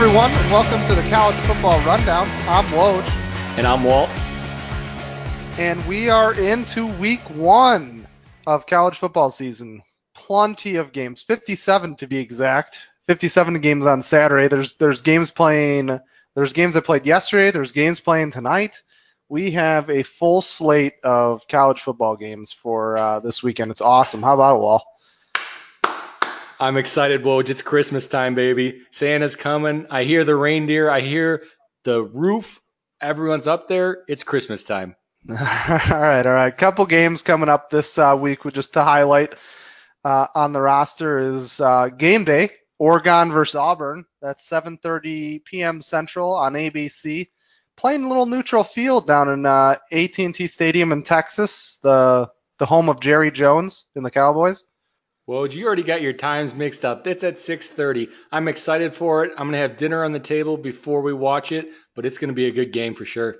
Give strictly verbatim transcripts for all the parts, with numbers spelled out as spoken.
everyone, and welcome to the College Football Rundown. I'm Woj. And I'm Walt. And we are into week one of college football season. Plenty of games, fifty-seven to be exact. fifty-seven games on Saturday. There's there's games playing. There's games that played yesterday. There's games playing tonight. We have a full slate of college football games for uh, this weekend. It's awesome. How about it, Walt? I'm excited, Woj. It's Christmas time, baby. Santa's coming. I hear the reindeer. I hear the roof. Everyone's up there. It's Christmas time. all right, all right. Couple games coming up this uh, week. Just to highlight uh, on the roster is uh, game day, Oregon versus Auburn. That's seven thirty p.m. Central on A B C. Playing a little neutral field down in uh, A T and T Stadium in Texas, the the home of Jerry Jones and the Cowboys. Well, you already got your times mixed up. It's at six thirty. I'm excited for it. I'm going to have dinner on the table before we watch it, but it's going to be a good game for sure.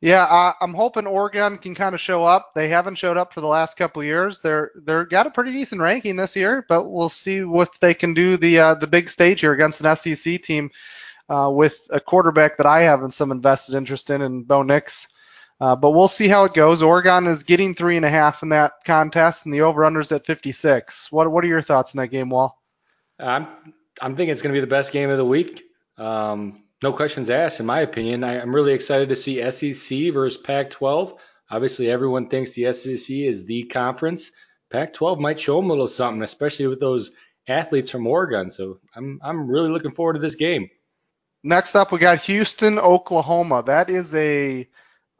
Yeah, uh, I'm hoping Oregon can kind of show up. They haven't showed up for the last couple of years. They're they're got a pretty decent ranking this year, but we'll see what they can do the uh, the big stage here against an S E C team uh, with a quarterback that I have some invested interest in, in Bo Nix. Uh, but we'll see how it goes. Oregon is getting three and a half in that contest, and the over-under's at fifty-six. What What are your thoughts on that game, Wall? I'm I'm thinking it's going to be the best game of the week. Um, no questions asked, in my opinion. I, I'm really excited to see S E C versus Pac twelve. Obviously, everyone thinks the S E C is the conference. Pac twelve might show them a little something, especially with those athletes from Oregon. So I'm I'm really looking forward to this game. Next up, we got Houston, Oklahoma. That is a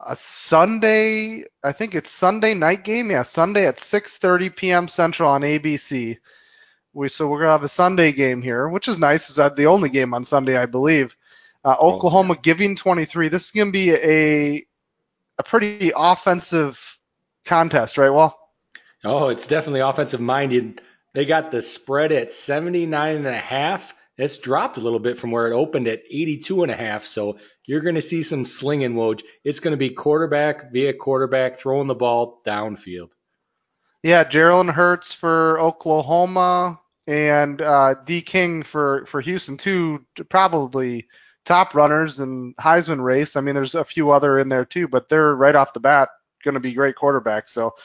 A Sunday, I think it's Sunday night game. Yeah, Sunday at six thirty p.m. Central on A B C. We so we're gonna have a Sunday game here, which is nice. Is that the only game on Sunday, I believe? Uh, Oklahoma oh, giving twenty-three. This is gonna be a a pretty offensive contest, right, Wal? Oh, it's definitely offensive minded. They got the spread at seventy-nine and a half. It's dropped a little bit from where it opened at eighty-two and a half, so you're going to see some slinging, Woj. It's going to be quarterback via quarterback throwing the ball downfield. Yeah, Jalen Hurts for Oklahoma and uh, D. King for, for Houston, too, probably top runners in Heisman race. I mean, there's a few other in there, too, but they're right off the bat going to be great quarterbacks, so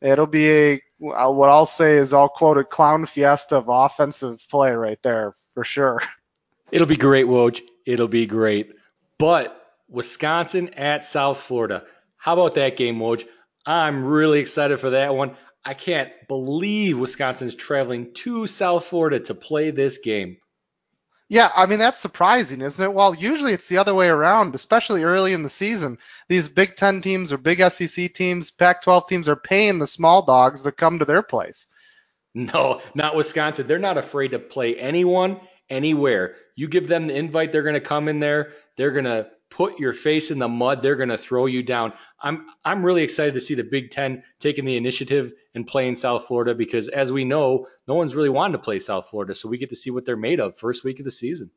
it'll be a what I'll say is I'll quote a clown fiesta of offensive play right there. For sure. It'll be great, Woj. It'll be great. But Wisconsin at South Florida. How about that game, Woj? I'm really excited for that one. I can't believe Wisconsin's traveling to South Florida to play this game. Yeah, I mean, that's surprising, isn't it? Well, usually it's the other way around, especially early in the season. These Big Ten teams or big S E C teams, Pac twelve teams are paying the small dogs that come to their place. No, not Wisconsin. They're not afraid to play anyone, anywhere. You give them the invite, they're going to come in there. They're going to put your face in the mud. They're going to throw you down. I'm I'm really excited to see the Big Ten taking the initiative and playing South Florida because, as we know, no one's really wanted to play South Florida, so we get to see what they're made of first week of the season.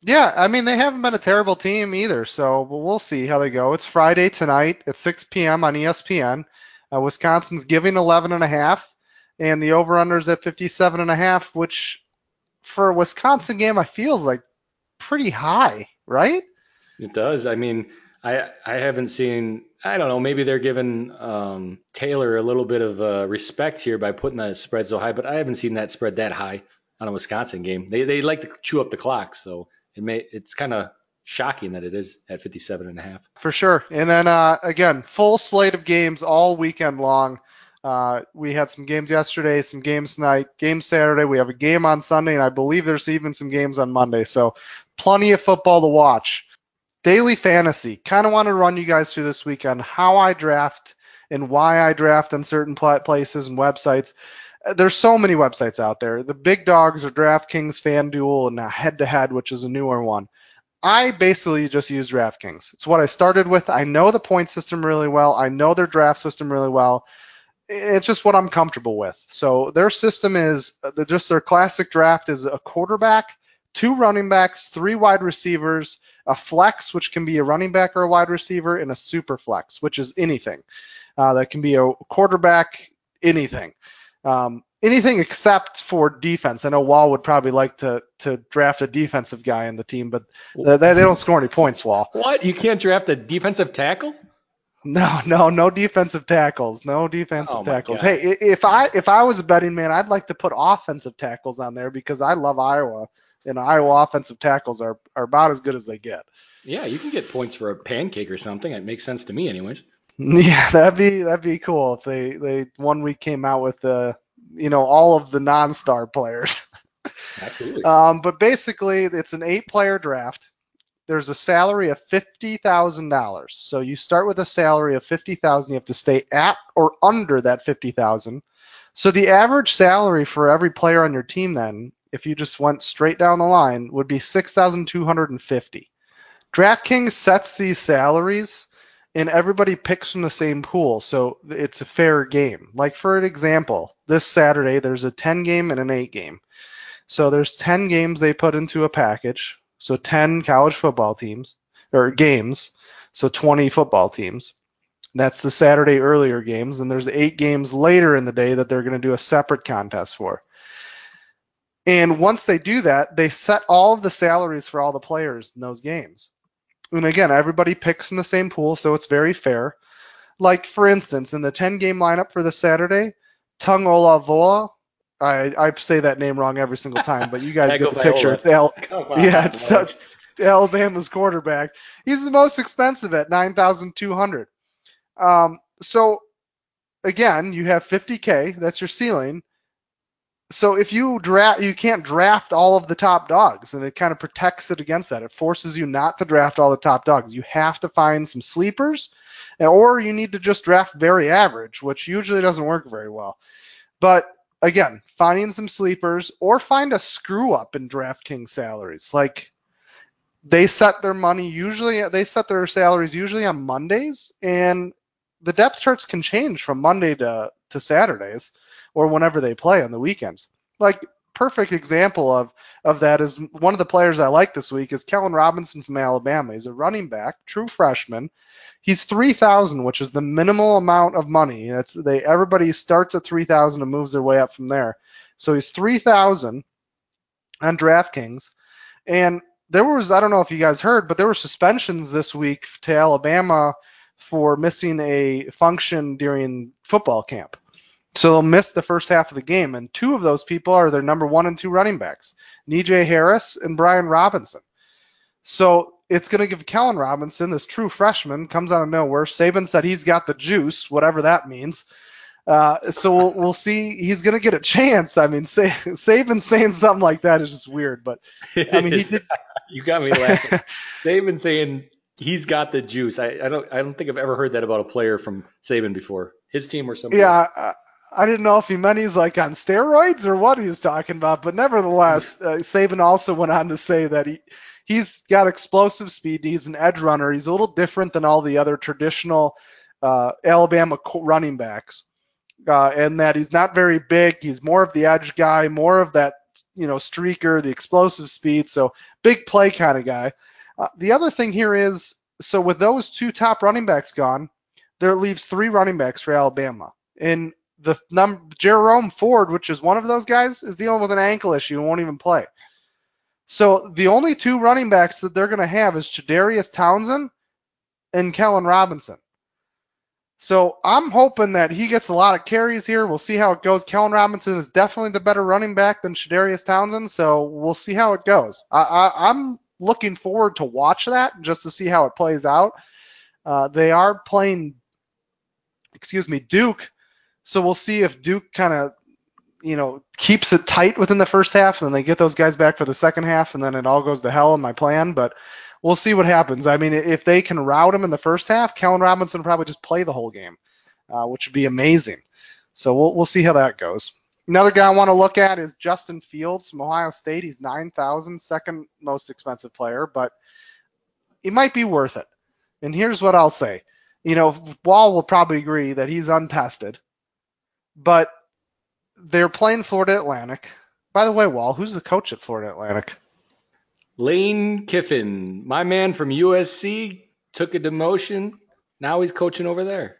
Yeah, I mean, they haven't been a terrible team either, so but we'll see how they go. It's Friday tonight at six p.m. on E S P N. Uh, Wisconsin's giving eleven and a half. And the over-under's at fifty-seven and a half, which for a Wisconsin game, I feel is like pretty high, right? It does. I mean, I I haven't seen, I don't know, maybe they're giving um, Taylor a little bit of uh, respect here by putting the spread so high, but I haven't seen that spread that high on a Wisconsin game. They they like to chew up the clock, so it may it's kind of shocking that it is at fifty-seven and a half. For sure. And then, uh, again, full slate of games all weekend long. Uh, we had some games yesterday, some games tonight, game Saturday. We have a game on Sunday, and I believe there's even some games on Monday. So plenty of football to watch. Daily fantasy. Kind of want to run you guys through this week on how I draft and why I draft on certain places and websites. There's so many websites out there. The big dogs are DraftKings, FanDuel, and head-to-head, which is a newer one. I basically just use DraftKings. It's what I started with. I know the point system really well. I know their draft system really well. It's just what I'm comfortable with. So their system is the, just their classic draft is a quarterback, two running backs, three wide receivers, a flex, which can be a running back or a wide receiver, and a super flex, which is anything. Uh, that can be a quarterback, anything. Um, anything except for defense. I know Wall would probably like to to draft a defensive guy in the team, but they, they don't score any points, Wall. What? You can't draft a defensive tackle? No, no, no defensive tackles, no defensive oh tackles. God. Hey, if I if I was a betting man, I'd like to put offensive tackles on there because I love Iowa, and Iowa offensive tackles are, are about as good as they get. Yeah, you can get points for a pancake or something. It makes sense to me, anyways. Yeah, that'd be that'd be cool if they, they one week came out with the uh, you know all of the non-star players. Absolutely. Um, but basically, it's an eight-player draft. There's a salary of fifty thousand dollars. So you start with a salary of fifty thousand dollars. You have to stay at or under that fifty thousand dollars. So the average salary for every player on your team then, if you just went straight down the line, would be six thousand two hundred fifty dollars. DraftKings sets these salaries, and everybody picks from the same pool. So it's a fair game. Like, for an example, this Saturday there's a ten-game and an eight-game. So there's ten games they put into a package. So ten college football teams or games, so twenty football teams. That's the Saturday earlier games, and there's eight games later in the day that they're going to do a separate contest for. And once they do that, they set all of the salaries for all the players in those games. And again, everybody picks in the same pool, so it's very fair. Like, for instance, in the ten-game lineup for this Saturday, Tung Ola Voa, I, I say that name wrong every single time, but you guys get the picture. It's Al- on, yeah, it's uh, Alabama's quarterback. He's the most expensive at nine thousand two hundred dollars. Um, so, again, you have fifty K. That's your ceiling. So if you draft, you can't draft all of the top dogs, and it kind of protects it against that. It forces you not to draft all the top dogs. You have to find some sleepers, or you need to just draft very average, which usually doesn't work very well. But again, finding some sleepers, or find a screw up in DraftKings salaries. Like, they set their money usually, they set their salaries usually on Mondays, and the depth charts can change from Monday to, to Saturdays, or whenever they play on the weekends. Like, perfect example of, of that is one of the players I like this week is Kellen Robinson from Alabama. He's a running back, true freshman. He's three thousand, which is the minimal amount of money. That's they everybody starts at three thousand and moves their way up from there. So he's three thousand on DraftKings. And there was, I don't know if you guys heard, but there were suspensions this week to Alabama for missing a function during football camp. So they'll miss the first half of the game. And two of those people are their number one and two running backs, Najee Harris and Brian Robinson. So it's going to give Kellen Robinson, this true freshman, comes out of nowhere. Saban said he's got the juice, whatever that means. Uh, so we'll, we'll see. He's going to get a chance. I mean, say, Saban saying something like that is just weird. But I mean, he did. You got me laughing. Saban saying he's got the juice. I, I don't. I don't think I've ever heard that about a player from Saban before. His team or something. Yeah. Uh, I didn't know if he meant he's like on steroids or what he was talking about. But nevertheless, uh, Saban also went on to say that he. He's got explosive speed. He's an edge runner. He's a little different than all the other traditional uh, Alabama running backs, uh, in that he's not very big. He's more of the edge guy, more of that, you know, streaker, the explosive speed. So big play kind of guy. Uh, the other thing here is, so with those two top running backs gone, there leaves three running backs for Alabama. And the num- Jerome Ford, which is one of those guys, is dealing with an ankle issue and won't even play. So the only two running backs that they're going to have is Shedarius Townsend and Kellen Robinson. So I'm hoping that he gets a lot of carries here. We'll see how it goes. Kellen Robinson is definitely the better running back than Shedarius Townsend, so we'll see how it goes. I, I, I'm looking forward to watch that just to see how it plays out. Uh, they are playing, excuse me, Duke, so we'll see if Duke kind of, you know, keeps it tight within the first half, and then they get those guys back for the second half, and then it all goes to hell in my plan. But we'll see what happens. I mean, if they can route him in the first half, Kellen Robinson will probably just play the whole game, uh, which would be amazing. So we'll we'll see how that goes. Another guy I want to look at is Justin Fields from Ohio State. He's nine thousand dollars, second most expensive player, but it might be worth it. And here's what I'll say. You know, Wall will probably agree that he's untested, but they're playing Florida Atlantic. By the way, Wall, who's the coach at Florida Atlantic? Lane Kiffin, my man from U S C, took a demotion. Now he's coaching over there.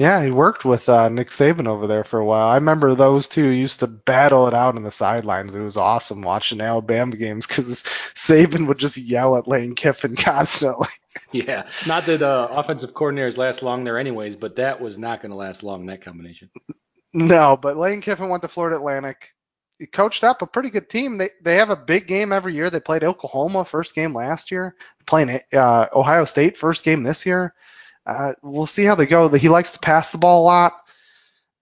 Yeah, he worked with uh, Nick Saban over there for a while. I remember those two used to battle it out on the sidelines. It was awesome watching Alabama games because Saban would just yell at Lane Kiffin constantly. Yeah, not that uh, offensive coordinators last long there anyways, but that was not going to last long, that combination. No, but Lane Kiffin went to Florida Atlantic. He coached up a pretty good team. They they have a big game every year. They played Oklahoma first game last year, playing uh, Ohio State first game this year. Uh, we'll see how they go. He likes to pass the ball a lot.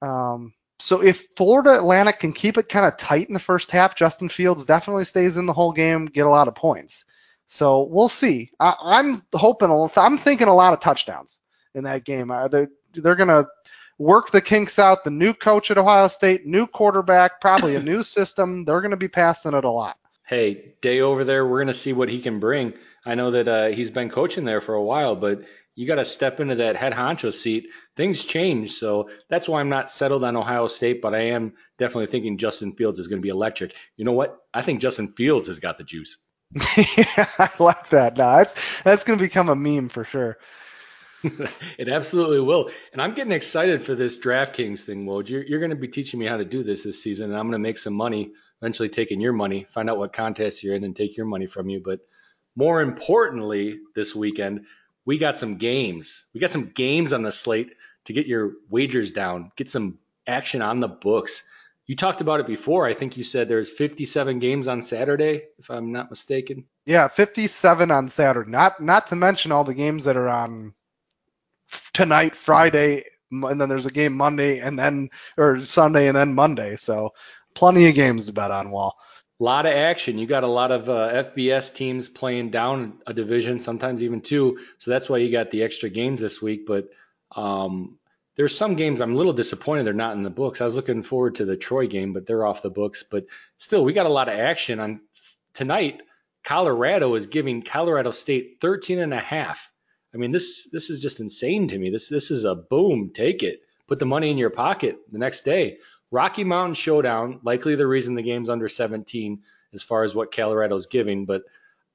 Um, so if Florida Atlantic can keep it kind of tight in the first half, Justin Fields definitely stays in the whole game, get a lot of points. So we'll see. I, I'm hoping, a, I'm thinking a lot of touchdowns in that game. Uh, they're they're going to work the kinks out. The new coach at Ohio State, new quarterback, probably a new system. They're going to be passing it a lot. Hey, Day over there, we're going to see what he can bring. I know that uh, he's been coaching there for a while, but you got to step into that head honcho seat. Things change, so that's why I'm not settled on Ohio State, but I am definitely thinking Justin Fields is going to be electric. You know what? I think Justin Fields has got the juice. Yeah, I like that. No, that's, that's going to become a meme for sure. It absolutely will. And I'm getting excited for this DraftKings thing, Woj. You're, you're going to be teaching me how to do this this season, and I'm going to make some money, eventually taking your money, find out what contests you're in and take your money from you. But more importantly, this weekend, we got some games. We got some games on the slate to get your wagers down, get some action on the books. You talked about it before. I think you said there's fifty-seven games on Saturday, if I'm not mistaken. Yeah, fifty-seven on Saturday. Not not to mention all the games that are on tonight, Friday, and then there's a game Monday and then or Sunday and then Monday. So plenty of games to bet on, Wall. A lot of action. You got a lot of uh, F B S teams playing down a division, sometimes even two. So that's why you got the extra games this week. But um, there's some games I'm a little disappointed they're not in the books. I was looking forward to the Troy game, but they're off the books. But still, we got a lot of action on tonight. Colorado is giving Colorado State thirteen and a half. I mean, this this is just insane to me. This this is a boom. Take it. Put the money in your pocket the next day. Rocky Mountain Showdown, likely the reason the game's under seventeen as far as what Colorado's giving. But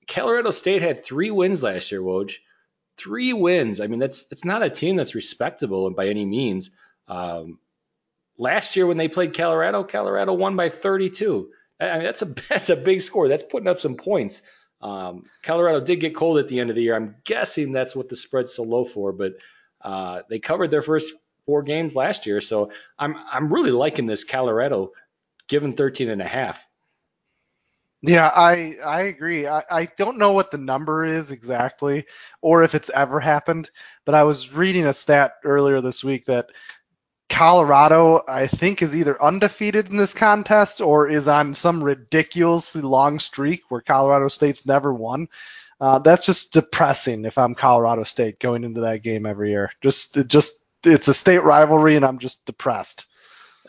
Colorado State had three wins last year, Woj. Three wins. I mean, that's it's not a team that's respectable by any means. Um, last year when they played Colorado, Colorado won by thirty-two. I mean, that's a that's a big score. That's putting up some points. Um, Colorado did get cold at the end of the year. I'm guessing that's what the spread's so low for. But uh, they covered their first four games last year. So I'm I'm really liking this Colorado given thirteen and a half. Yeah, I I agree. I, I don't know what the number is exactly or if it's ever happened, but I was reading a stat earlier this week that Colorado, I think, is either undefeated in this contest or is on some ridiculously long streak where Colorado State's never won. Uh, that's just depressing if I'm Colorado State going into that game every year. Just it just It's a state rivalry, and I'm just depressed.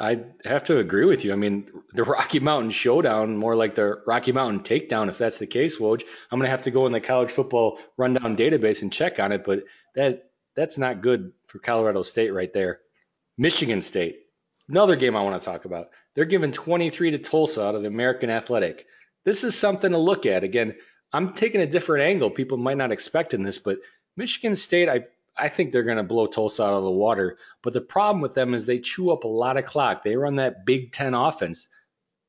I have to agree with you. I mean, the Rocky Mountain Showdown, more like the Rocky Mountain Takedown, if that's the case, Woj. I'm going to have to go in the college football rundown database and check on it, but that that's not good for Colorado State right there. Michigan State, another game I want to talk about. They're giving twenty-three to Tulsa out of the American Athletic. This is something to look at. Again, I'm taking a different angle. People might not expect in this, but Michigan State, I I think they're going to blow Tulsa out of the water. But the problem with them is they chew up a lot of clock. They run that Big Ten offense.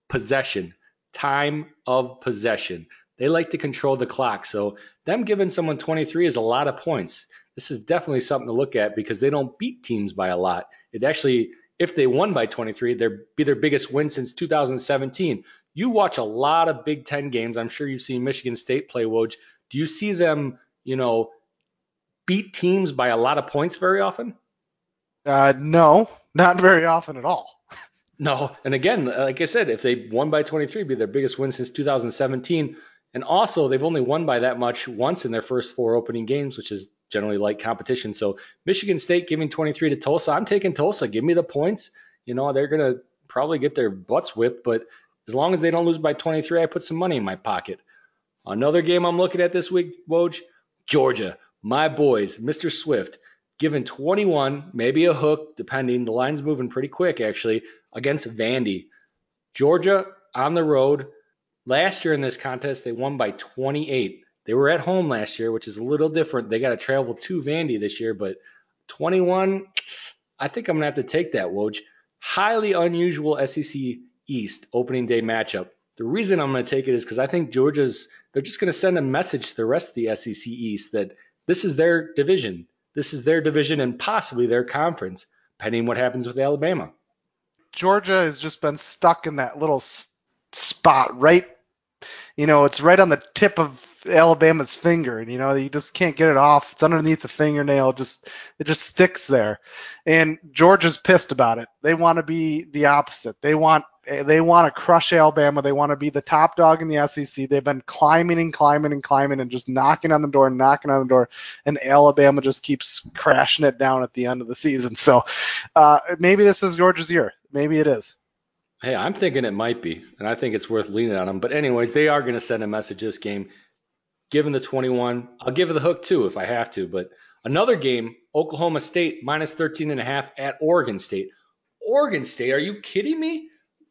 Possession. Time of possession. They like to control the clock. So them giving someone twenty-three is a lot of points. This is definitely something to look at because they don't beat teams by a lot. It actually, if they won by twenty-three, they'd be their biggest win since two thousand seventeen. You watch a lot of Big Ten games. I'm sure you've seen Michigan State play, Woj. Do you see them, you know, beat teams by a lot of points very often? Uh, no, not very often at all. No. And again, like I said, if they won by twenty-three, it'd be their biggest win since two thousand seventeen. And also they've only won by that much once in their first four opening games, which is generally light competition. So Michigan State giving twenty-three to Tulsa. I'm taking Tulsa. Give me the points. You know, they're going to probably get their butts whipped, but as long as they don't lose by twenty-three, I put some money in my pocket. Another game I'm looking at this week, Woj, Georgia. My boys, Mister Swift, given twenty-one, maybe a hook, depending. The line's moving pretty quick, actually, against Vandy. Georgia on the road. Last year in this contest, they won by twenty-eight. They were at home last year, which is a little different. They got to travel to Vandy this year, but twenty-one, I think I'm going to have to take that, Woj. Highly unusual S E C East opening day matchup. The reason I'm going to take it is because I think Georgia's, they're just going to send a message to the rest of the S E C East that this is their division. This is their division and possibly their conference, pending what happens with Alabama. Georgia has just been stuck in that little s- spot, right? You know, it's right on the tip of Alabama's finger, and you know, you just can't get it off. It's underneath the fingernail. Just it just sticks there. And Georgia's pissed about it. They want to be the opposite. They want they want to crush Alabama. They want to be the top dog in the S E C. They've been climbing and climbing and climbing and just knocking on the door and knocking on the door. And Alabama just keeps crashing it down at the end of the season. So uh, maybe this is Georgia's year. Maybe it is. Hey, I'm thinking it might be, and I think it's worth leaning on them. But anyways, they are going to send a message this game. Given the twenty-one, I'll give it the hook too if I have to. But another game, Oklahoma State minus thirteen and a half at Oregon State. Oregon State, are you kidding me?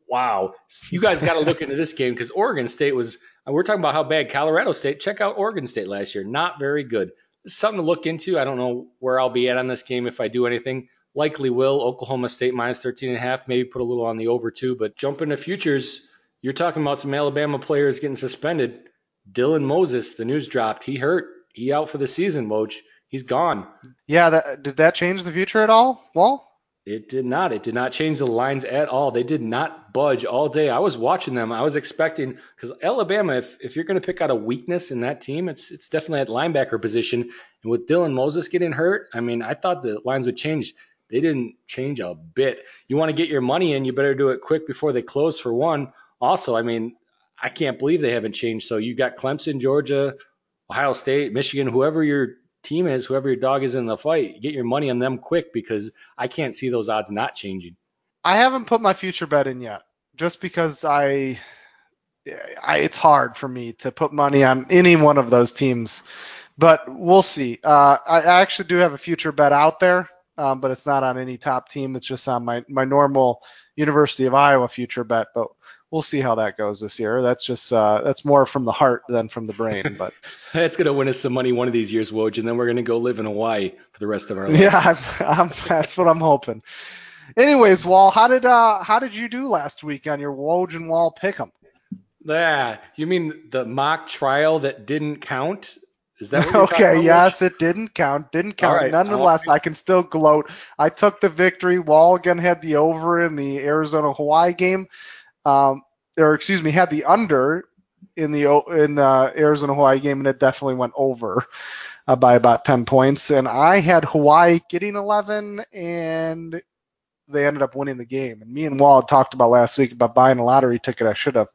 Wow. You guys got to look into this game because Oregon State was, we're talking about how bad Colorado State, check out Oregon State last year. Not very good. It's something to look into. I don't know where I'll be at on this game if I do anything. Likely will. Oklahoma State minus thirteen and a half. Maybe put a little on the over too. But jump into futures, you're talking about some Alabama players getting suspended. Dylan Moses, the news dropped. He hurt. He out for the season, Woj. He's gone. Yeah, that, did that change the future at all, Walt? It did not. It did not change the lines at all. They did not budge all day. I was watching them. I was expecting – because Alabama, if, if you're going to pick out a weakness in that team, it's it's definitely at linebacker position. And with Dylan Moses getting hurt, I mean, I thought the lines would change. They didn't change a bit. You want to get your money in, you better do it quick before they close for one. Also, I mean – I can't believe they haven't changed. So you got Clemson, Georgia, Ohio State, Michigan, whoever your team is, whoever your dog is in the fight, get your money on them quick because I can't see those odds not changing. I haven't put my future bet in yet just because I, I it's hard for me to put money on any one of those teams, but we'll see. Uh, I actually do have a future bet out there, um, but it's not on any top team. It's just on my, my normal University of Iowa future bet, but we'll see how that goes this year. That's just uh, that's more from the heart than from the brain. But that's going to win us some money one of these years, Woj, and then we're going to go live in Hawaii for the rest of our lives. Yeah, I'm, I'm, that's what I'm hoping. Anyways, Wall, how did uh, how did you do last week on your Woj and Wall pick'em? Yeah, you mean the mock trial that didn't count? Is that what you're talking about? Okay, yes, it didn't count. Didn't count. Right. Nonetheless, I can still gloat. I took the victory. Wall again had the over in the Arizona-Hawaii game. Um, or excuse me, had the under in the in the Arizona-Hawaii game, and it definitely went over uh, by about ten points. And I had Hawaii getting eleven, and they ended up winning the game. And me and Wall talked about last week about buying a lottery ticket. I should have.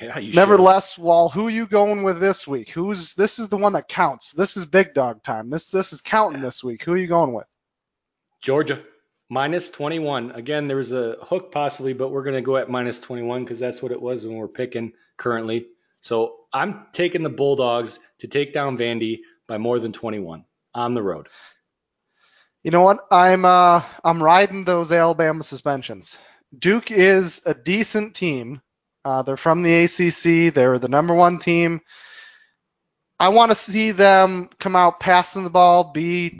Yeah, you Nevertheless, should. Wall, who are you going with this week? Who's this is the one that counts. This is big dog time. This this is counting yeah. this week. Who are you going with? Georgia. Minus twenty-one. Again, there was a hook possibly, but we're going to go at minus twenty-one because that's what it was when we're picking currently. So I'm taking the Bulldogs to take down Vandy by more than twenty-one on the road. You know what? I'm uh, I'm riding those Alabama suspensions. Duke is a decent team. Uh, they're from the A C C. They're the number one team. I want to see them come out passing the ball, be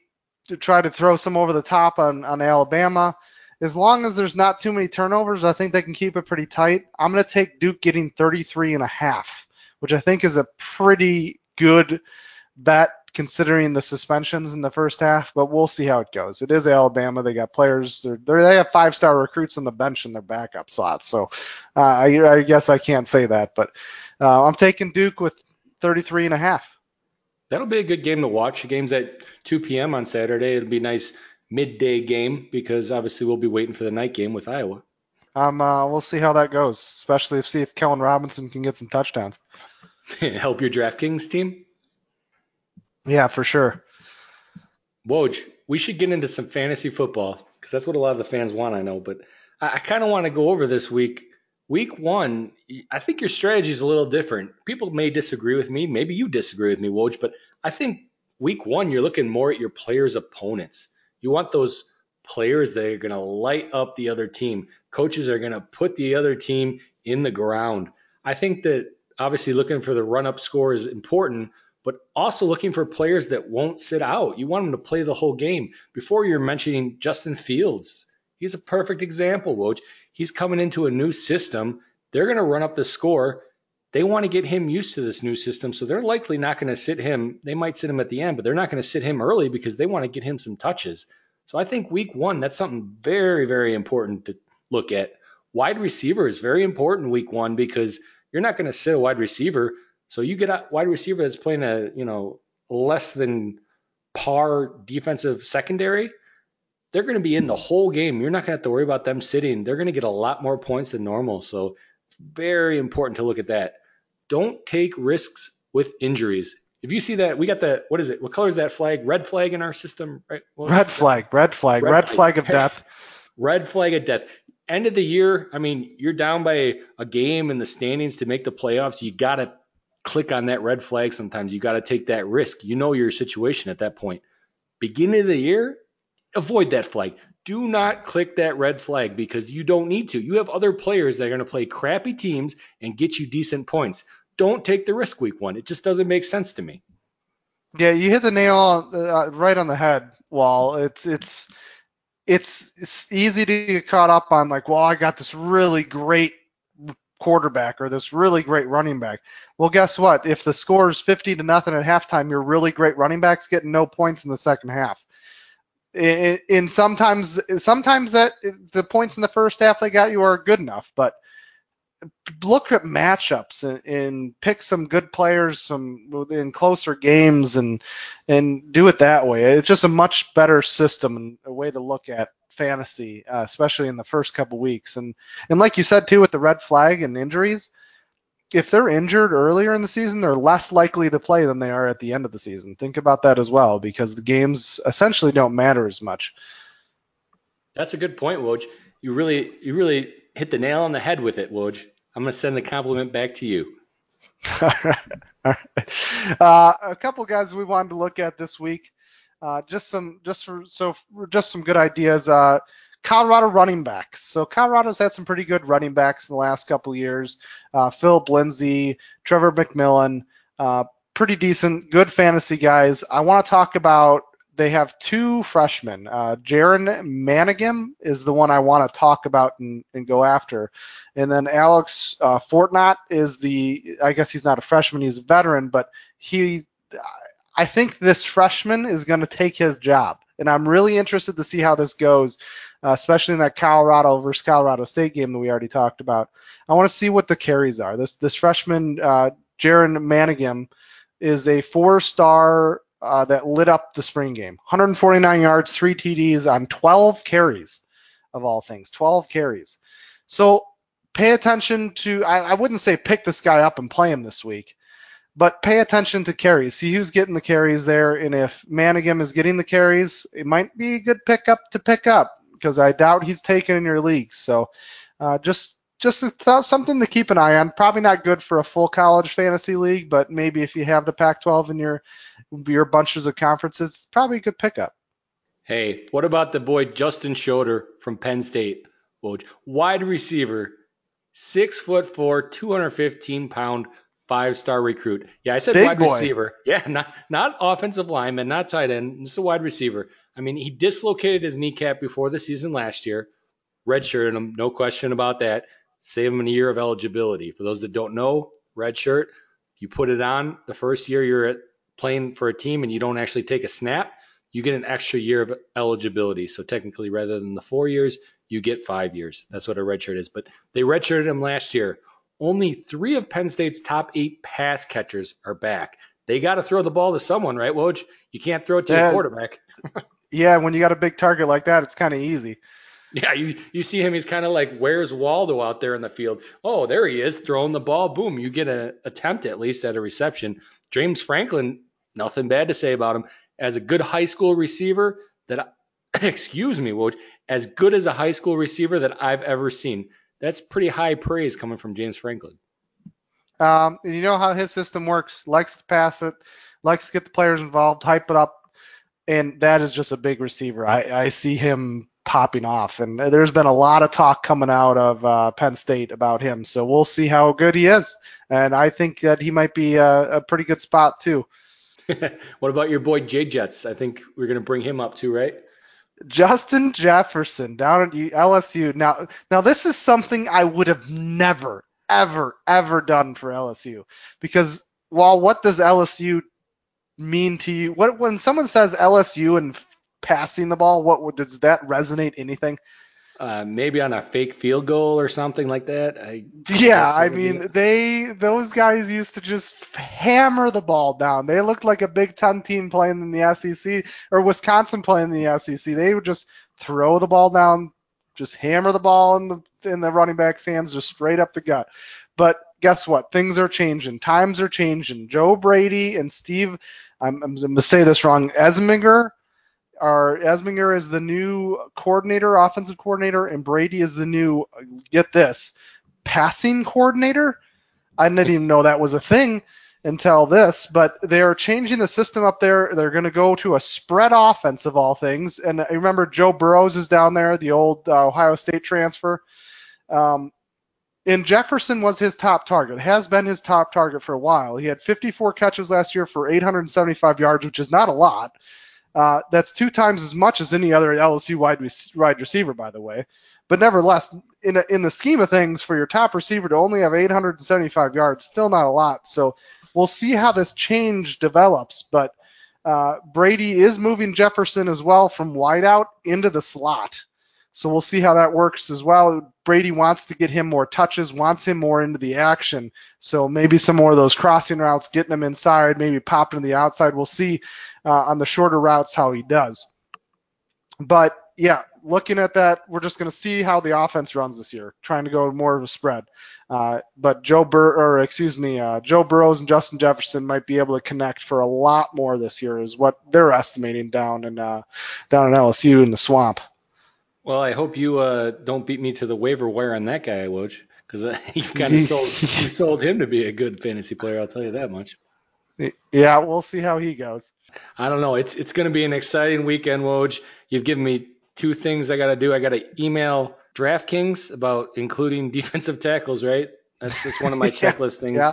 to try to throw some over the top on, on Alabama. As long as there's not too many turnovers, I think they can keep it pretty tight. I'm going to take Duke getting thirty-three and a half, which I think is a pretty good bet considering the suspensions in the first half, but we'll see how it goes. It is Alabama. They got players. They're, they're, they have five-star recruits on the bench in their backup slots, so uh, I, I guess I can't say that, but uh, I'm taking Duke with thirty-three and a half. That'll be a good game to watch. The game's at two p.m. on Saturday. It'll be a nice midday game because obviously we'll be waiting for the night game with Iowa. Um, uh, we'll see how that goes, especially if see if Kellen Robinson can get some touchdowns. Help your DraftKings team? Yeah, for sure. Woj, we should get into some fantasy football because that's what a lot of the fans want, I know. But I, I kind of want to go over this week. Week one, I think your strategy is a little different. People may disagree with me. Maybe you disagree with me, Woj, but I think week one, you're looking more at your players' opponents. You want those players that are going to light up the other team. Coaches are going to put the other team in the ground. I think that obviously looking for the run-up score is important, but also looking for players that won't sit out. You want them to play the whole game. Before you're mentioning Justin Fields, he's a perfect example, Woj. He's coming into a new system. They're going to run up the score. They want to get him used to this new system, so they're likely not going to sit him. They might sit him at the end, but they're not going to sit him early because they want to get him some touches. So I think week one, that's something very, very important to look at. Wide receiver is very important week one because you're not going to sit a wide receiver. So you get a wide receiver that's playing a, you know, less than par defensive secondary. They're going to be in the whole game. You're not going to have to worry about them sitting. They're going to get a lot more points than normal. So it's very important to look at that. Don't take risks with injuries. If you see that, we got the, what is it? What color is that flag? Red flag in our system, right? Red flag, red flag, red, red flag, flag of death. Red flag of death. End of the year, I mean, you're down by a game in the standings to make the playoffs. You got to click on that red flag sometimes. You got to take that risk. You know your situation at that point. Beginning of the year, avoid that flag. Do not click that red flag because you don't need to. You have other players that are going to play crappy teams and get you decent points. Don't take the risk week one. It just doesn't make sense to me. Yeah, you hit the nail uh, right on the head, Wall. It's it's it's it's easy to get caught up on like, well, I got this really great quarterback or this really great running back. Well, guess what? If the score is fifty to nothing at halftime, your really great running back's getting no points in the second half. And sometimes sometimes that the points in the first half they got you are good enough, but look at matchups and, and pick some good players, some in closer games, and and do it that way. It's just a much better system and a way to look at fantasy, uh, especially in the first couple weeks. And and like you said too, with the red flag and injuries, if they're injured earlier in the season, they're less likely to play than they are at the end of the season. Think about that as well, because the games essentially don't matter as much. That's a good point, Woj. You really you really hit the nail on the head with it, Woj. I'm going to send the compliment back to you. All right. All right. Uh, a couple guys we wanted to look at this week. Uh, just some, just for, so just some good ideas. Uh, Colorado running backs. So Colorado's had some pretty good running backs in the last couple of years. Uh, Phil Lindsay, Trevor McMillan, uh, pretty decent, good fantasy guys. I want to talk about, they have two freshmen. Uh, Jaren Manghm is the one I want to talk about and, and go after. And then Alex uh, Fortnot is the, I guess he's not a freshman, he's a veteran, but he, I think this freshman is going to take his job. And I'm really interested to see how this goes, uh, especially in that Colorado versus Colorado State game that we already talked about. I want to see what the carries are. This this freshman, uh, Jaren Manghm, is a four-star Uh, that lit up the spring game. one hundred forty-nine yards, three T Ds on twelve carries, of all things, twelve carries. So pay attention to, I, I wouldn't say pick this guy up and play him this week, but pay attention to carries. See who's getting the carries there, and if Manghm is getting the carries, it might be a good pickup to pick up because I doubt he's taken in your league. So uh, just just something to keep an eye on. Probably not good for a full college fantasy league, but maybe if you have the Pac twelve in your your bunches of conferences, probably a good pickup. Hey, what about the boy Justin Shoater from Penn State? Wide receiver, six foot four, two hundred fifteen pound, five-star recruit. Yeah, I said Big wide boy. receiver. Yeah, not not offensive lineman, not tight end, just a wide receiver. I mean, he dislocated his kneecap before the season last year. Redshirted him, no question about that. Save them a year of eligibility. For those that don't know, red shirt, you put it on the first year you're playing for a team and you don't actually take a snap, you get an extra year of eligibility. So technically, rather than the four years, you get five years. That's what a red shirt is. But they redshirted him last year. Only three of Penn State's top eight pass catchers are back. They got to throw the ball to someone, right, Woj? You can't throw it to yeah. your quarterback. Yeah, when you got a big target like that, it's kind of easy. Yeah, you, you see him, he's kind of like, where's Waldo out there in the field? Oh, there he is, throwing the ball, boom. You get an attempt at least at a reception. James Franklin, nothing bad to say about him. As a good high school receiver that, excuse me, Woj, as good as a high school receiver that I've ever seen. That's pretty high praise coming from James Franklin. Um, and you know how his system works. Likes to pass it, likes to get the players involved, hype it up, and that is just a big receiver. I, I see him popping off, and there's been a lot of talk coming out of uh, Penn State about him, so we'll see how good he is, and I think that he might be a, a pretty good spot too. What about your boy Jay Jets? I think we're going to bring him up too, right? Justin Jefferson down at L S U. Now, now this is something I would have never, ever, ever done for L S U, because while what does L S U mean to you? What, when someone says L S U and passing the ball, what would, does that resonate anything? Uh, maybe on a fake field goal or something like that. I yeah, I mean, they those guys used to just hammer the ball down. They looked like a Big Ten team playing in the S E C, or Wisconsin playing in the S E C. They would just throw the ball down, just hammer the ball in the in the running back's hands, just straight up the gut. But guess what? Things are changing. Times are changing. Joe Brady and Steve, I'm, I'm going to say this wrong, Esminger. Our Esminger is the new coordinator, offensive coordinator, and Brady is the new, get this, passing coordinator. I didn't even know that was a thing until this, but they're changing the system up there. They're going to go to a spread offense of all things. And I remember Joe Burrow is down there, the old uh, Ohio State transfer. Um, and Jefferson was his top target, has been his top target for a while. He had fifty-four catches last year for eight hundred seventy-five yards, which is not a lot. Uh, that's two times as much as any other L S U wide, re- wide receiver, by the way. But nevertheless, in a, in the scheme of things, for your top receiver to only have eight hundred seventy-five yards, still not a lot. So we'll see how this change develops. But uh, Brady is moving Jefferson as well from wideout into the slot. So we'll see how that works as well. Brady wants to get him more touches, wants him more into the action. So maybe some more of those crossing routes, getting him inside, maybe popping to the outside. We'll see uh, on the shorter routes how he does. But, yeah, looking at that, we're just going to see how the offense runs this year, trying to go more of a spread. Uh, but Joe Bur- or excuse me, uh, Joe Burrows and Justin Jefferson might be able to connect for a lot more this year is what they're estimating down in, uh, down in L S U in the swamp. Well, I hope you uh, don't beat me to the waiver wire on that guy, Woj, because uh, you kind of sold, you sold him to be a good fantasy player. I'll tell you that much. Yeah, we'll see how he goes. I don't know. It's it's going to be an exciting weekend, Woj. You've given me two things I got to do. I got to email DraftKings about including defensive tackles, right? That's that's one of my yeah, checklist things. Yeah.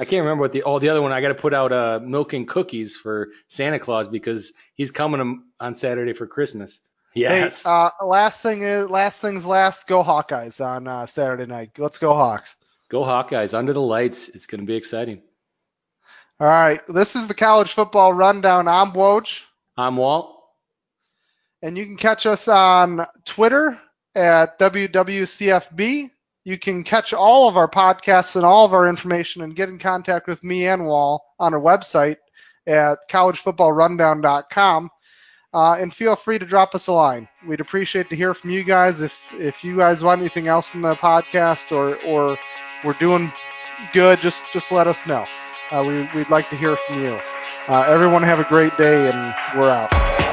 I can't remember what the oh the other one. I got to put out uh, milk and cookies for Santa Claus because he's coming on Saturday for Christmas. Yes. Hey, uh, last thing is last things last. Go Hawkeyes on uh, Saturday night. Let's go Hawks. Go Hawkeyes under the lights. It's going to be exciting. All right. This is the college football rundown. I'm Woj. I'm Walt. And you can catch us on Twitter at W W C F B. You can catch all of our podcasts and all of our information and get in contact with me and Walt on our website at college football rundown dot com. Uh, and feel free to drop us a line. We'd appreciate to hear from you guys. If if you guys want anything else in the podcast or or we're doing good, just, just let us know. Uh, we, we'd like to hear from you. Uh, everyone have a great day, and we're out.